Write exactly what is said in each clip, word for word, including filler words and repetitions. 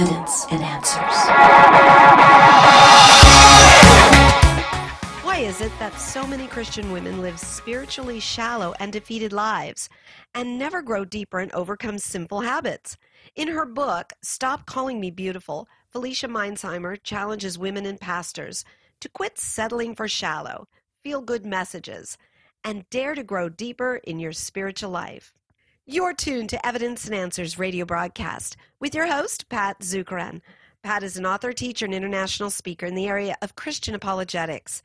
Evidence and Answers. Why is it that so many Christian women live spiritually shallow and defeated lives and never grow deeper and overcome sinful habits? In her book, Stop Calling Me Beautiful, Felicia Meinsheimer challenges women and pastors to quit settling for shallow, feel-good messages and dare to grow deeper in your spiritual life. You're tuned to Evidence and Answers Radio Broadcast with your host, Pat Zukeran. Pat is an author, teacher, and international speaker in the area of Christian apologetics,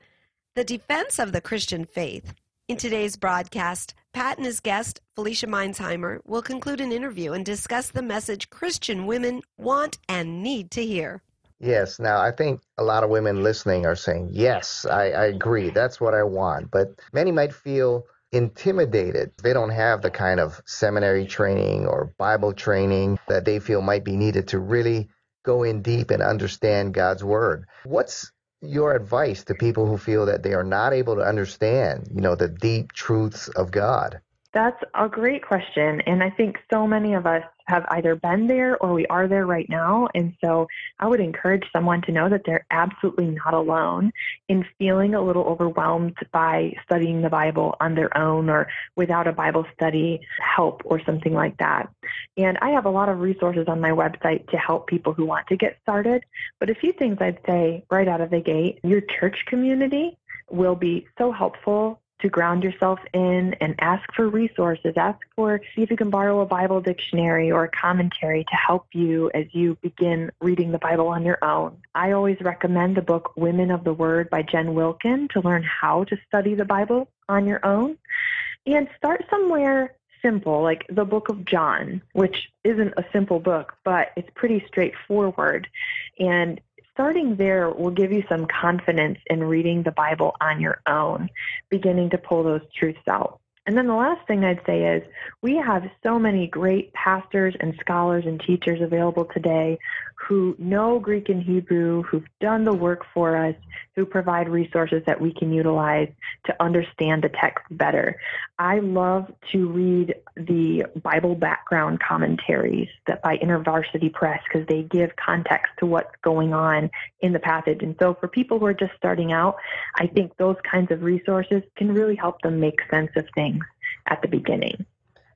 the defense of the Christian faith. In today's broadcast, Pat and his guest, Felicia Meinsheimer, will conclude an interview and discuss the message Christian women want and need to hear. Yes. Now, I think a lot of women listening are saying, yes, I, I agree. That's what I want. But many might feel intimidated. They don't have the kind of seminary training or Bible training that they feel might be needed to really go in deep and understand God's word. What's your advice to people who feel that they are not able to understand, you know, the deep truths of God? That's a great question. And I think so many of us have either been there or we are there right now. And so I would encourage someone to know that they're absolutely not alone in feeling a little overwhelmed by studying the Bible on their own or without a Bible study help or something like that. And I have a lot of resources on my website to help people who want to get started. But a few things I'd say right out of the gate, your church community will be so helpful to ground yourself in and ask for resources. Ask for, see if you can borrow a Bible dictionary or a commentary to help you as you begin reading the Bible on your own. I always recommend the book Women of the Word by Jen Wilkin to learn how to study the Bible on your own. And start somewhere simple, like the book of John, which isn't a simple book, but it's pretty straightforward. And starting there will give you some confidence in reading the Bible on your own, beginning to pull those truths out. And then the last thing I'd say is we have so many great pastors and scholars and teachers available today who know Greek and Hebrew, who've done the work for us, who provide resources that we can utilize to understand the text better. I love to read the Bible background commentaries that by InterVarsity Press because they give context to what's going on in the passage. And so for people who are just starting out, I think those kinds of resources can really help them make sense of things at the beginning.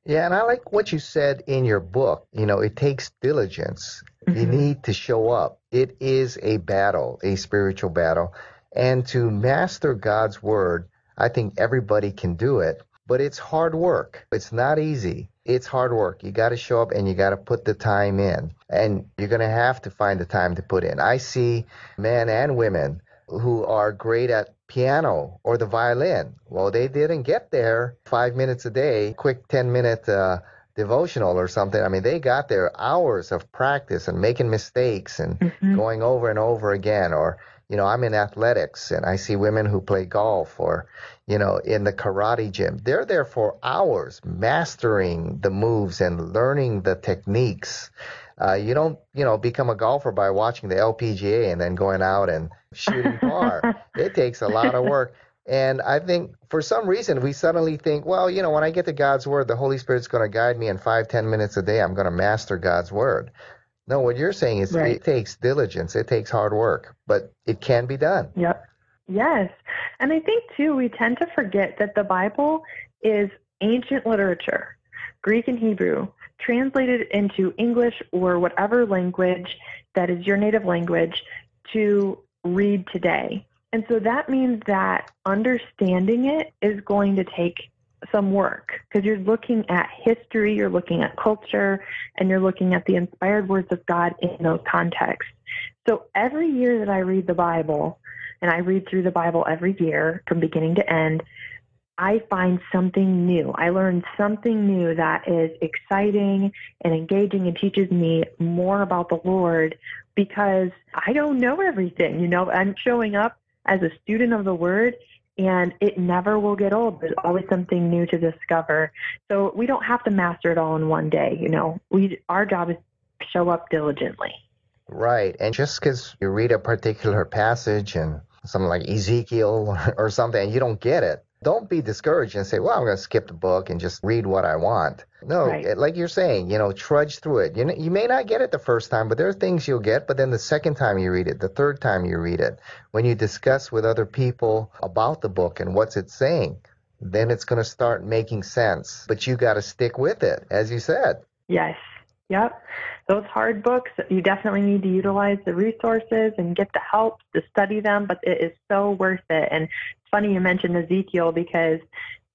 Yeah, and I like what you said in your book. You know, it takes diligence. Mm-hmm. You need to show up. It is a battle, a spiritual battle. And to master God's word, I think everybody can do it, but it's hard work. It's not easy. It's hard work. You got to show up and you got to put the time in. And you're going to have to find the time to put in. I see men and women who are great at piano or the violin. Well, they didn't get there five minutes a day, quick ten-minute uh, devotional or something. I mean, they got their hours of practice and making mistakes and mm-hmm. going over and over again. Or, you know, I'm in athletics and I see women who play golf or, you know, in the karate gym. They're there for hours mastering the moves and learning the techniques. Uh, you don't, you know, become a golfer by watching the L P G A and then going out and shooting par. It takes a lot of work. And I think for some reason we suddenly think, well, you know, when I get to God's word, the Holy Spirit's going to guide me in five, ten minutes a day. I'm going to master God's word. No, what you're saying is right. It takes diligence. It takes hard work, but it can be done. Yep. Yes. And I think, too, we tend to forget that the Bible is ancient literature, Greek and Hebrew, translated into English or whatever language that is your native language to read today. And so that means that understanding it is going to take some work because you're looking at history, you're looking at culture, and you're looking at the inspired words of God in those contexts. So every year that I read the Bible, and I read through the Bible every year from beginning to end, I find something new. I learn something new that is exciting and engaging and teaches me more about the Lord because I don't know everything. You know, I'm showing up as a student of the Word and it never will get old. There's always something new to discover. So we don't have to master it all in one day. You know, we our job is to show up diligently. Right. And just because you read a particular passage and something like Ezekiel or something, and you don't get it. Don't be discouraged and say, well, I'm going to skip the book and just read what I want. No, right. Like you're saying, you know, trudge through it. You know, you may not get it the first time, but there are things you'll get. But then the second time you read it, the third time you read it, when you discuss with other people about the book and what's it saying, then it's going to start making sense. But you got to stick with it, as you said. Yes. Yep. Those hard books, you definitely need to utilize the resources and get the help to study them, but it is so worth it. And it's funny you mentioned Ezekiel, because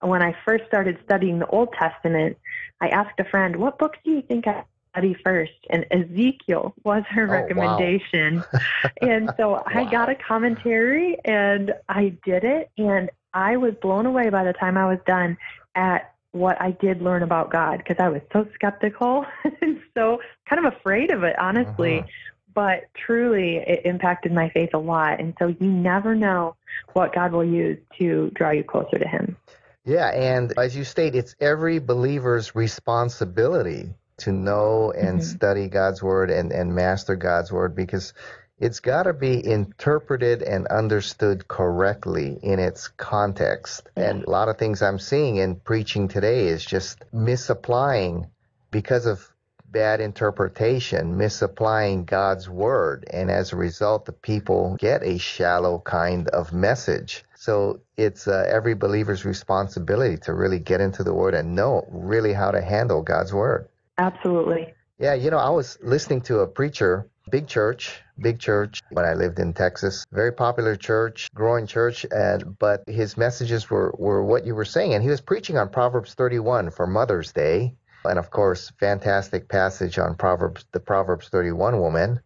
when I first started studying the Old Testament, I asked a friend, what books do you think I study first? And Ezekiel was her oh, recommendation. Wow. And so wow. I got a commentary and I did it, and I was blown away by the time I was done at what I did learn about God, because I was so skeptical and so kind of afraid of it, honestly. Uh-huh. But truly, it impacted my faith a lot. And so you never know what God will use to draw you closer to Him. Yeah, and as you state, it's every believer's responsibility to know and mm-hmm. study God's Word and, and master God's Word, because it's got to be interpreted and understood correctly in its context. And a lot of things I'm seeing in preaching today is just misapplying, because of bad interpretation, misapplying God's word. And as a result, the people get a shallow kind of message. So it's uh, every believer's responsibility to really get into the word and know really how to handle God's word. Absolutely. Yeah, you know, I was listening to a preacher, big church, big church when I lived in Texas, very popular church, growing church, and, but his messages were, were what you were saying. And he was preaching on Proverbs thirty-one for Mother's Day. And of course, fantastic passage on Proverbs, the Proverbs thirty-one woman.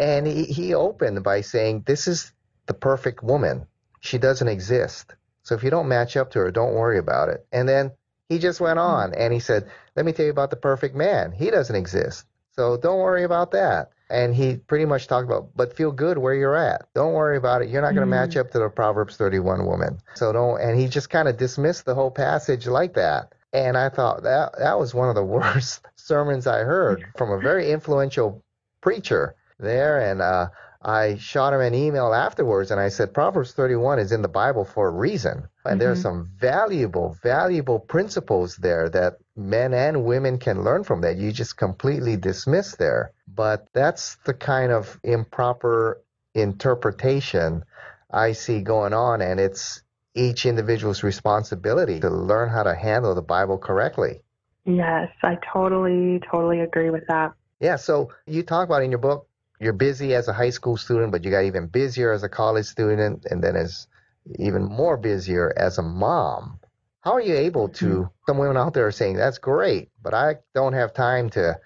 And he, he opened by saying, this is the perfect woman. She doesn't exist. So if you don't match up to her, don't worry about it. And then he just went on and he said, let me tell you about the perfect man. He doesn't exist. So don't worry about that. And he pretty much talked about, but feel good where you're at. Don't worry about it. You're not going to match up to the Proverbs thirty-one woman. So don't, and he just kind of dismissed the whole passage like that. And I thought that that was one of the worst sermons I heard from a very influential preacher there. And uh, I shot him an email afterwards, and I said, Proverbs thirty-one is in the Bible for a reason. And mm-hmm. there are some valuable, valuable principles there that men and women can learn from that you just completely dismiss there. But that's the kind of improper interpretation I see going on, and it's each individual's responsibility to learn how to handle the Bible correctly. Yes, I totally, totally agree with that. Yeah, so you talk about in your book, you're busy as a high school student, but you got even busier as a college student, and then as even more busier as a mom. How are you able to, mm-hmm. some women out there are saying, that's great, but I don't have time to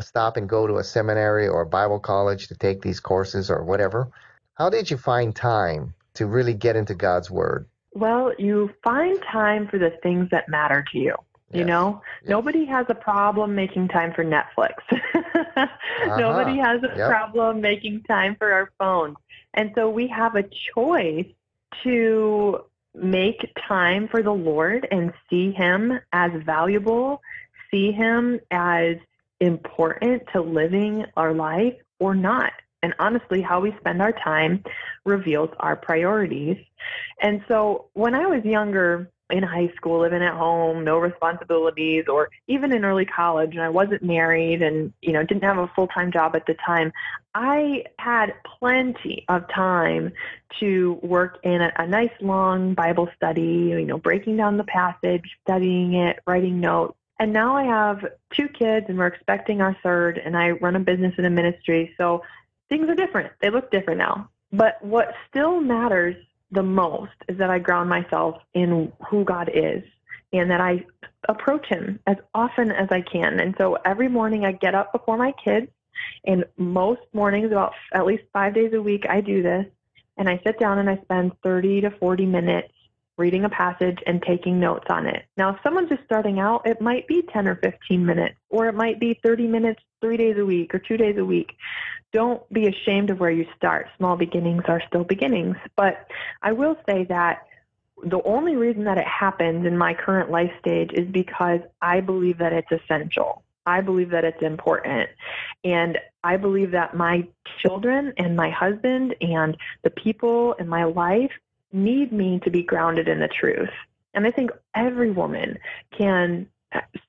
stop and go to a seminary or Bible college to take these courses or whatever. How did you find time to really get into God's Word? Well, you find time for the things that matter to you. Yes. You know, yes. Nobody has a problem making time for Netflix. uh-huh. Nobody has a yep. problem making time for our phones. And so we have a choice to make time for the Lord and see Him as valuable, see Him as important to living our life or not. And honestly, how we spend our time reveals our priorities. And so when I was younger in high school, living at home, no responsibilities, or even in early college, and I wasn't married and, you know, didn't have a full-time job at the time, I had plenty of time to work in a, a nice long Bible study, you know, breaking down the passage, studying it, writing notes. And now I have two kids and we're expecting our third, and I run a business and a ministry. So things are different. They look different now. But what still matters the most is that I ground myself in who God is and that I approach Him as often as I can. And so every morning I get up before my kids, and most mornings, about at least five days a week, I do this. And I sit down and I spend thirty to forty minutes reading a passage and taking notes on it. Now, if someone's just starting out, it might be ten or fifteen minutes, or it might be thirty minutes, three days a week or two days a week. Don't be ashamed of where you start. Small beginnings are still beginnings. But I will say that the only reason that it happens in my current life stage is because I believe that it's essential. I believe that it's important. And I believe that my children and my husband and the people in my life need me to be grounded in the truth. And I think every woman can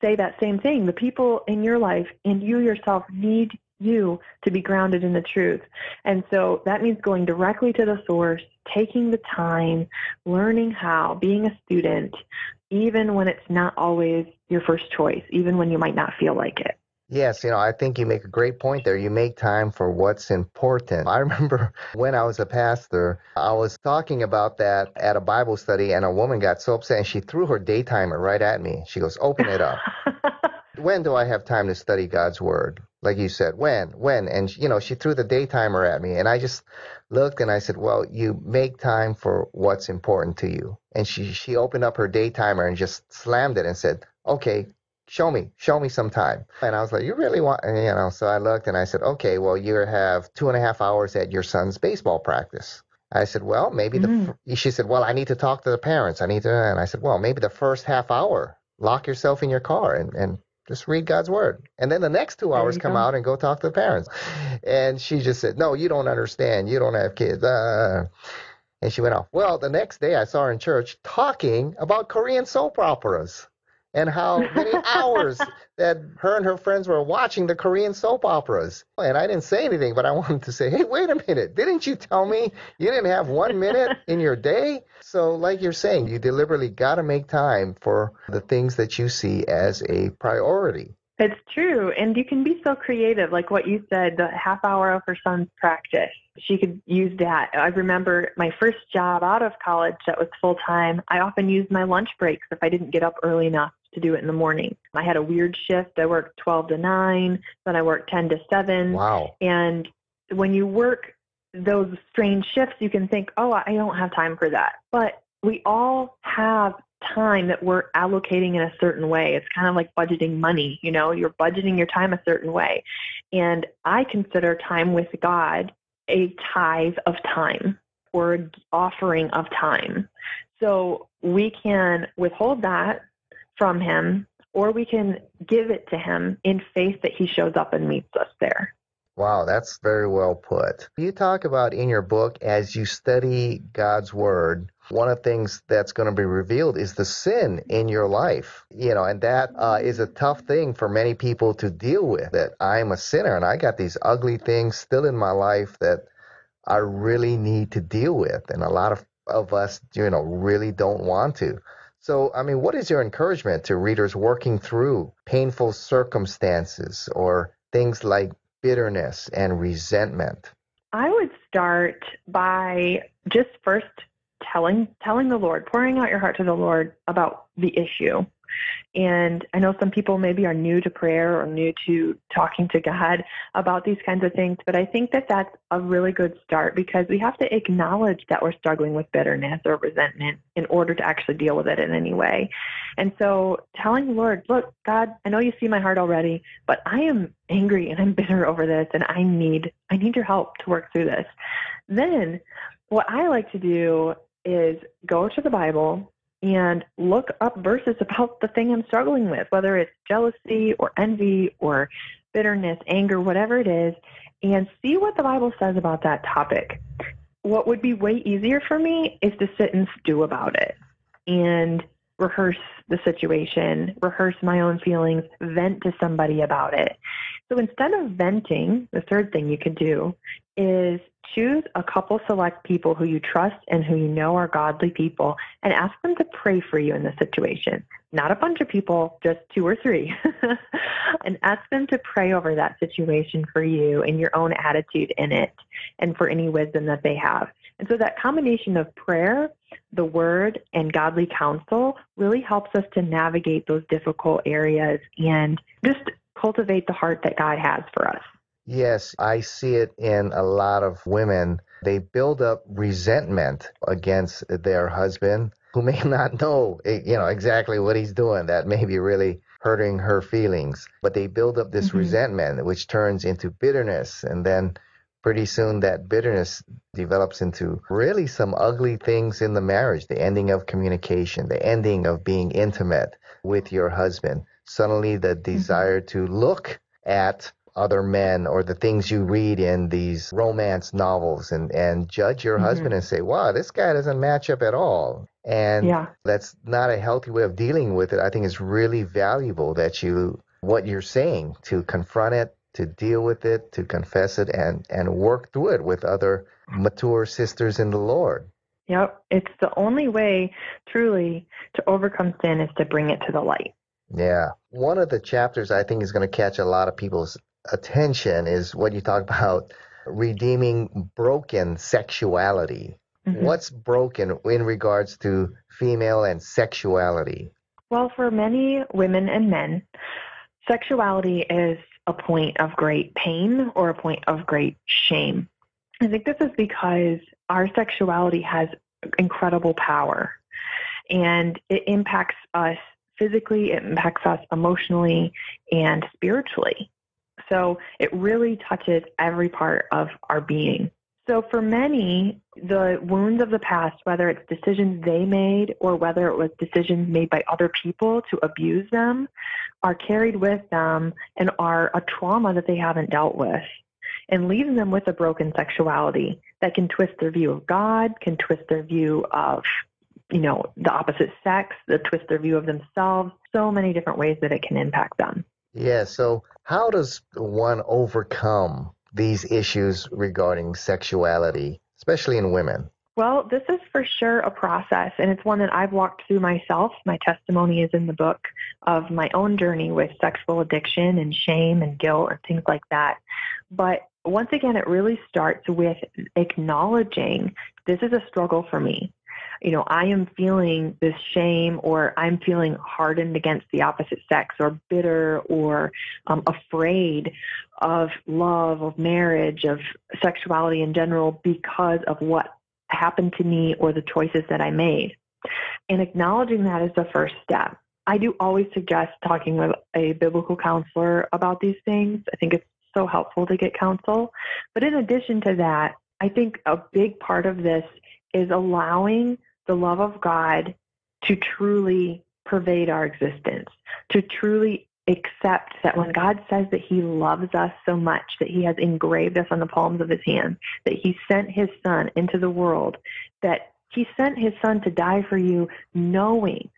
say that same thing. The people in your life and you yourself need you to be grounded in the truth. And so that means going directly to the source, taking the time, learning how, being a student, even when it's not always your first choice, even when you might not feel like it. Yes, you know, I think you make a great point there. You make time for what's important. I remember when I was a pastor, I was talking about that at a Bible study, and a woman got so upset, and she threw her daytimer right at me. She goes, "Open it up." When do I have time to study God's Word? Like you said, when, when? And, you know, she threw the daytimer at me, and I just looked, and I said, well, you make time for what's important to you. And she, she opened up her daytimer and just slammed it and said, okay, Show me, show me some time. And I was like, you really want, and, you know, so I looked and I said, okay, well, you have two and a half hours at your son's baseball practice. I said, well, maybe mm-hmm. the, she said, well, I need to talk to the parents. I need to, and I said, well, maybe the first half hour, lock yourself in your car and, and just read God's Word. And then the next two hours come go. out and go talk to the parents. And she just said, no, you don't understand. You don't have kids. Uh. And she went off. Well, the next day I saw her in church talking about Korean soap operas. And how many hours that her and her friends were watching the Korean soap operas. And I didn't say anything, but I wanted to say, hey, wait a minute. Didn't you tell me you didn't have one minute in your day? So like you're saying, you deliberately got to make time for the things that you see as a priority. It's true. And you can be so creative, like what you said, the half hour of her son's practice. She could use that. I remember my first job out of college that was full-time. I often used my lunch breaks if I didn't get up early enough to do it in the morning. I had a weird shift. I worked twelve to nine, then I worked ten to seven. Wow. And when you work those strange shifts, you can think, oh, I don't have time for that. But we all have time that we're allocating in a certain way. It's kind of like budgeting money. You know, you're budgeting your time a certain way. And I consider time with God a tithe of time or an offering of time. So we can withhold that from him, or we can give it to him in faith that he shows up and meets us there. Wow, that's very well put. You talk about in your book, as you study God's Word, one of the things that's going to be revealed is the sin in your life, you know, and that uh, is a tough thing for many people to deal with, that I'm a sinner and I got these ugly things still in my life that I really need to deal with. And a lot of, of us, you know, really don't want to. So, I mean, what is your encouragement to readers working through painful circumstances or things like bitterness and resentment? I would start by just first telling telling the Lord, pouring out your heart to the Lord about the issue. And I know some people maybe are new to prayer or new to talking to God about these kinds of things, but I think that that's a really good start because we have to acknowledge that we're struggling with bitterness or resentment in order to actually deal with it in any way. And so telling the Lord, look, God, I know you see my heart already, but I am angry and I'm bitter over this and I need, I need your help to work through this. Then what I like to do is go to the Bible and look up verses about the thing I'm struggling with, whether it's jealousy or envy or bitterness, anger, whatever it is, and see what the Bible says about that topic. What would be way easier for me is to sit and stew about it and rehearse the situation, rehearse my own feelings, vent to somebody about it. So instead of venting, the third thing you could do is choose a couple select people who you trust and who you know are godly people and ask them to pray for you in the situation. Not a bunch of people, just two or three. And ask them to pray over that situation for you and your own attitude in it and for any wisdom that they have. And so that combination of prayer, the Word, and godly counsel really helps us to navigate those difficult areas and just cultivate the heart that God has for us. Yes, I see it in a lot of women. They build up resentment against their husband who may not know, you know, exactly what he's doing that may be really hurting her feelings. But they build up this mm-hmm. resentment, which turns into bitterness. And then pretty soon that bitterness develops into really some ugly things in the marriage, the ending of communication, the ending of being intimate with your husband. Suddenly the desire mm-hmm. to look at other men or the things you read in these romance novels and, and judge your mm-hmm. husband and say, wow, this guy doesn't match up at all. And yeah. that's not a healthy way of dealing with it. I think it's really valuable that you, what you're saying, to confront it, to deal with it, to confess it, and, and work through it with other mature sisters in the Lord. Yep. It's the only way, truly, to overcome sin is to bring it to the light. Yeah. One of the chapters I think is going to catch a lot of people's attention is what you talk about, redeeming broken sexuality. Mm-hmm. What's broken in regards to female and sexuality? Well, for many women and men, sexuality is a point of great pain or a point of great shame. I think this is because our sexuality has incredible power, and it impacts us physically, it impacts us emotionally and spiritually. So it really touches every part of our being. So for many, the wounds of the past, whether it's decisions they made or whether it was decisions made by other people to abuse them, are carried with them and are a trauma that they haven't dealt with, and leaves them with a broken sexuality that can twist their view of God, can twist their view of, you know, the opposite sex, the twist their view of themselves, so many different ways that it can impact them. Yeah, so how does one overcome these issues regarding sexuality, especially in women? Well, this is for sure a process, and it's one that I've walked through myself. My testimony is in the book of my own journey with sexual addiction and shame and guilt and things like that. But once again, it really starts with acknowledging this is a struggle for me. You know, I am feeling this shame, or I'm feeling hardened against the opposite sex, or bitter, or um, afraid of love, of marriage, of sexuality in general, because of what happened to me or the choices that I made. And acknowledging that is the first step. I do always suggest talking with a biblical counselor about these things. I think it's so helpful to get counsel. But in addition to that, I think a big part of this is allowing the love of God to truly pervade our existence, to truly accept that when God says that he loves us so much, that he has engraved us on the palms of his hand, that he sent his son into the world, that he sent his son to die for you, knowing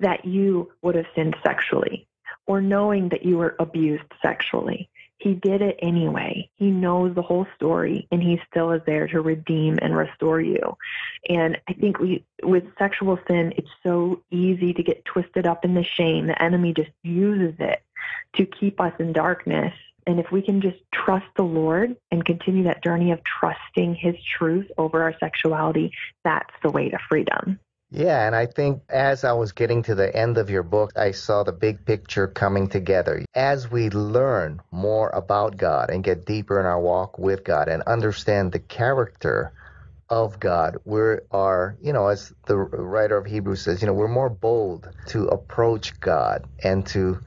that you would have sinned sexually or knowing that you were abused sexually. He did it anyway. He knows the whole story, and he still is there to redeem and restore you. And I think we, with sexual sin, it's so easy to get twisted up in the shame. The enemy just uses it to keep us in darkness. And if we can just trust the Lord and continue that journey of trusting his truth over our sexuality, that's the way to freedom. Yeah, and I think as I was getting to the end of your book, I saw the big picture coming together. As we learn more about God and get deeper in our walk with God and understand the character of God, we are, you know, as the writer of Hebrews says, you know, we're more bold to approach God and to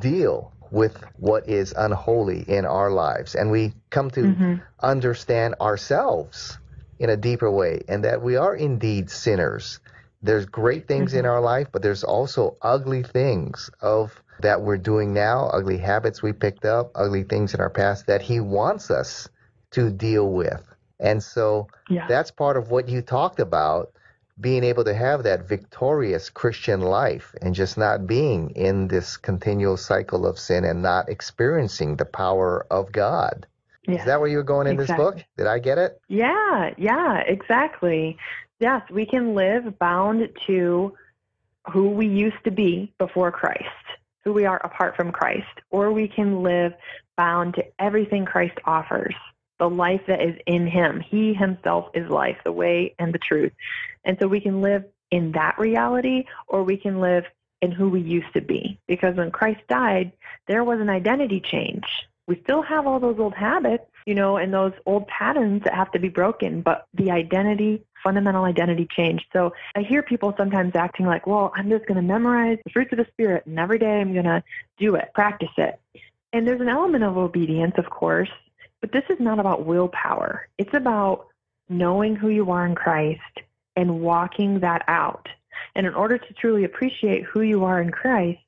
deal with what is unholy in our lives. And we come to mm-hmm. understand ourselves in a deeper way, and that we are indeed sinners. There's great things mm-hmm. in our life, but there's also ugly things of that we're doing now, ugly habits we picked up, ugly things in our past that he wants us to deal with. And so yeah. that's part of what you talked about, being able to have that victorious Christian life and just not being in this continual cycle of sin and not experiencing the power of God. Yeah. Is that where you were going in exactly. this book? Did I get it? Yeah, yeah, exactly. Yes, we can live bound to who we used to be before Christ, who we are apart from Christ, or we can live bound to everything Christ offers, the life that is in him. He himself is life, the way and the truth. And so we can live in that reality, or we can live in who we used to be. Because when Christ died, there was an identity change. We still have all those old habits, you know, and those old patterns that have to be broken, but the identity, fundamental identity changed. So I hear people sometimes acting like, well, I'm just going to memorize the fruits of the Spirit, and every day I'm going to do it, practice it. And there's an element of obedience, of course, but this is not about willpower. It's about knowing who you are in Christ and walking that out. And in order to truly appreciate who you are in Christ,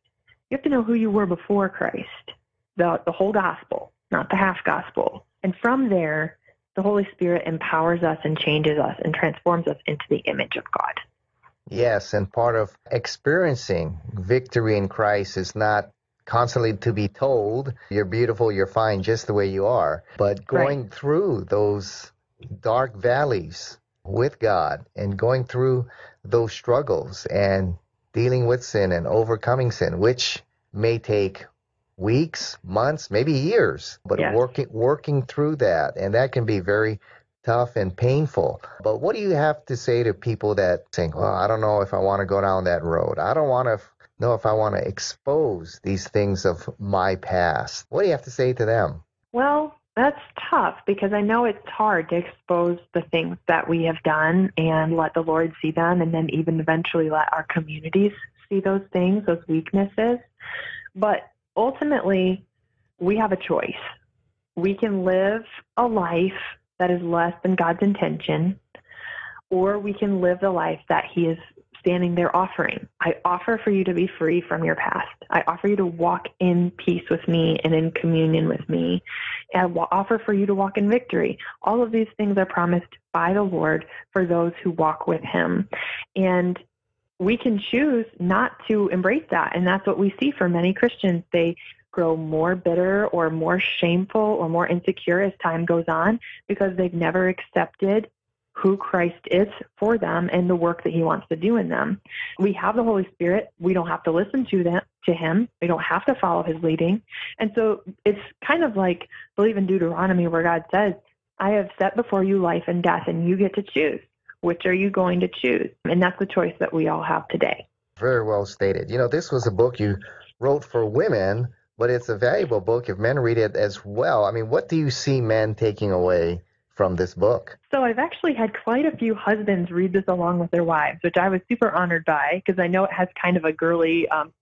you have to know who you were before Christ. The, the whole gospel, not the half gospel. And from there, the Holy Spirit empowers us and changes us and transforms us into the image of God. Yes, and part of experiencing victory in Christ is not constantly to be told, you're beautiful, you're fine, just the way you are, but going right. through those dark valleys with God and going through those struggles and dealing with sin and overcoming sin, which may take weeks, months, maybe years, but yes. working working through that, and that can be very tough and painful. But what do you have to say to people that think, well, I don't know if I want to go down that road. I don't want to f- know if I want to expose these things of my past. What do you have to say to them? Well, that's tough because I know it's hard to expose the things that we have done and let the Lord see them, and then even eventually let our communities see those things, those weaknesses. But ultimately, we have a choice. We can live a life that is less than God's intention, or we can live the life that He is standing there offering. I offer for you to be free from your past. I offer you to walk in peace with me and in communion with me. And I will offer for you to walk in victory. All of these things are promised by the Lord for those who walk with Him. And we can choose not to embrace that. And that's what we see for many Christians. They grow more bitter or more shameful or more insecure as time goes on because they've never accepted who Christ is for them and the work that He wants to do in them. We have the Holy Spirit. We don't have to listen to them, to Him. We don't have to follow His leading. And so it's kind of like, I believe in Deuteronomy where God says, I have set before you life and death, and you get to choose. Which are you going to choose? And that's the choice that we all have today. Very well stated. You know, this was a book you wrote for women, but it's a valuable book if men read it as well. I mean, what do you see men taking away from this book? So I've actually had quite a few husbands read this along with their wives, which I was super honored by because I know it has kind of a girly, um,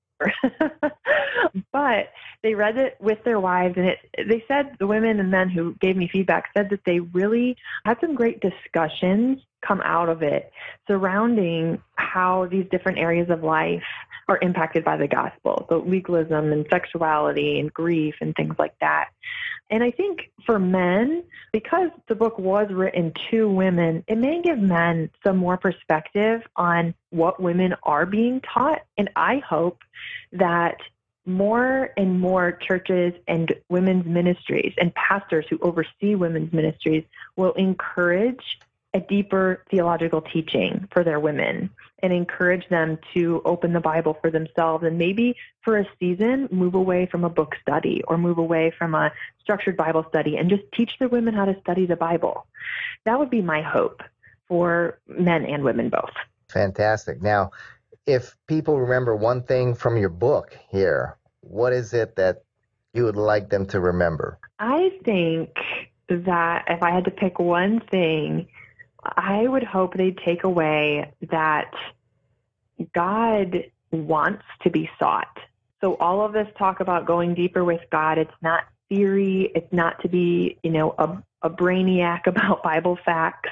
but they read it with their wives, and it, they said, the women and men who gave me feedback said that they really had some great discussions come out of it surrounding how these different areas of life are impacted by the gospel. So legalism and sexuality and grief and things like that. And I think for men, because the book was written to women, it may give men some more perspective on what women are being taught. And I hope that more and more churches and women's ministries and pastors who oversee women's ministries will encourage a deeper theological teaching for their women and encourage them to open the Bible for themselves and maybe for a season move away from a book study or move away from a structured Bible study and just teach their women how to study the Bible. That would be my hope for men and women both. Fantastic. Now, if people remember one thing from your book here, what is it that you would like them to remember? I think that if I had to pick one thing, I would hope they'd take away that God wants to be sought. So all of this talk about going deeper with God, it's not theory. It's not to be, you know, a, a brainiac about Bible facts.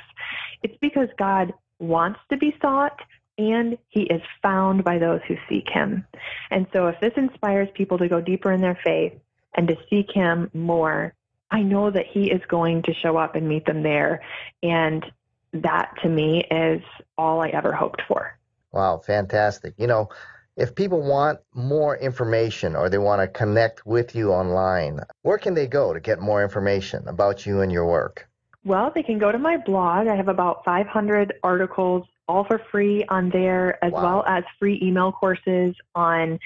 It's because God wants to be sought, and He is found by those who seek Him. And so if this inspires people to go deeper in their faith and to seek Him more, I know that He is going to show up and meet them there. And that, to me, is all I ever hoped for. Wow, fantastic. You know, if people want more information or they want to connect with you online, where can they go to get more information about you and your work? Well, they can go to my blog. I have about five hundred articles, all for free on there, as wow. well as free email courses on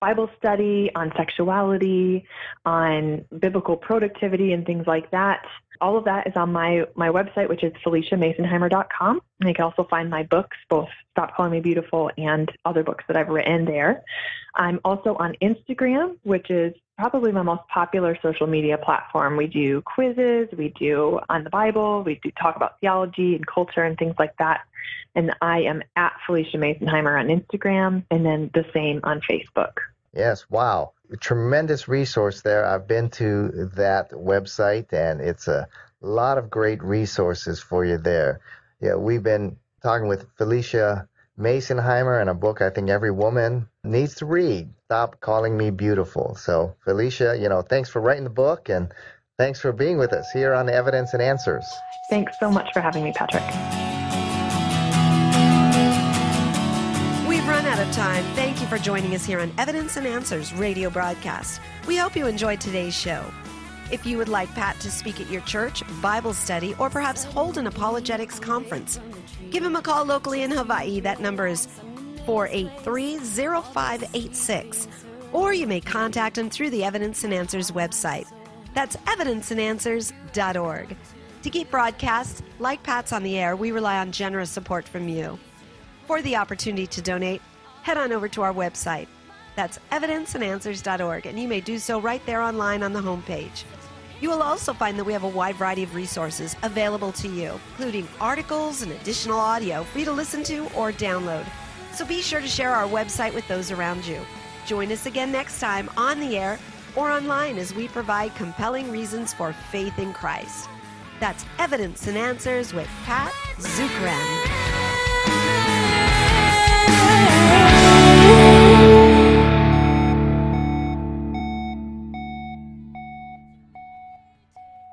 Bible study, on sexuality, on biblical productivity, and things like that. All of that is on my, my website, which is Felicia Masonheimer dot com. And you can also find my books, both Stop Calling Me Beautiful and other books that I've written there. I'm also on Instagram, which is probably my most popular social media platform. We do quizzes, we do on the Bible, we do talk about theology and culture and things like that. And I am at Felicia Masonheimer on Instagram, and then the same on Facebook. Yes, wow. A tremendous resource there. I've been to that website, and it's a lot of great resources for you there. Yeah, we've been talking with Felicia Masonheimer and a book I think every woman needs to read, Stop Calling Me Beautiful. So, Felicia, you know, thanks for writing the book, and thanks for being with us here on Evidence and Answers. Thanks so much for having me, Patrick. We've run out of time. Thank you for joining us here on Evidence and Answers radio broadcast. We hope you enjoyed today's show. If you would like Pat to speak at your church, Bible study, or perhaps hold an apologetics conference, give him a call locally in Hawaii. That number is four eight three, zero five eight six. Or you may contact him through the Evidence and Answers website. That's evidence and answers dot org. To keep broadcasts like Pat's on the air, we rely on generous support from you. For the opportunity to donate, head on over to our website. That's evidence and answers dot org, and you may do so right there online on the homepage. You will also find that we have a wide variety of resources available to you, including articles and additional audio for you to listen to or download. So be sure to share our website with those around you. Join us again next time on the air or online as we provide compelling reasons for faith in Christ. That's Evidence and Answers with Pat Zukeran.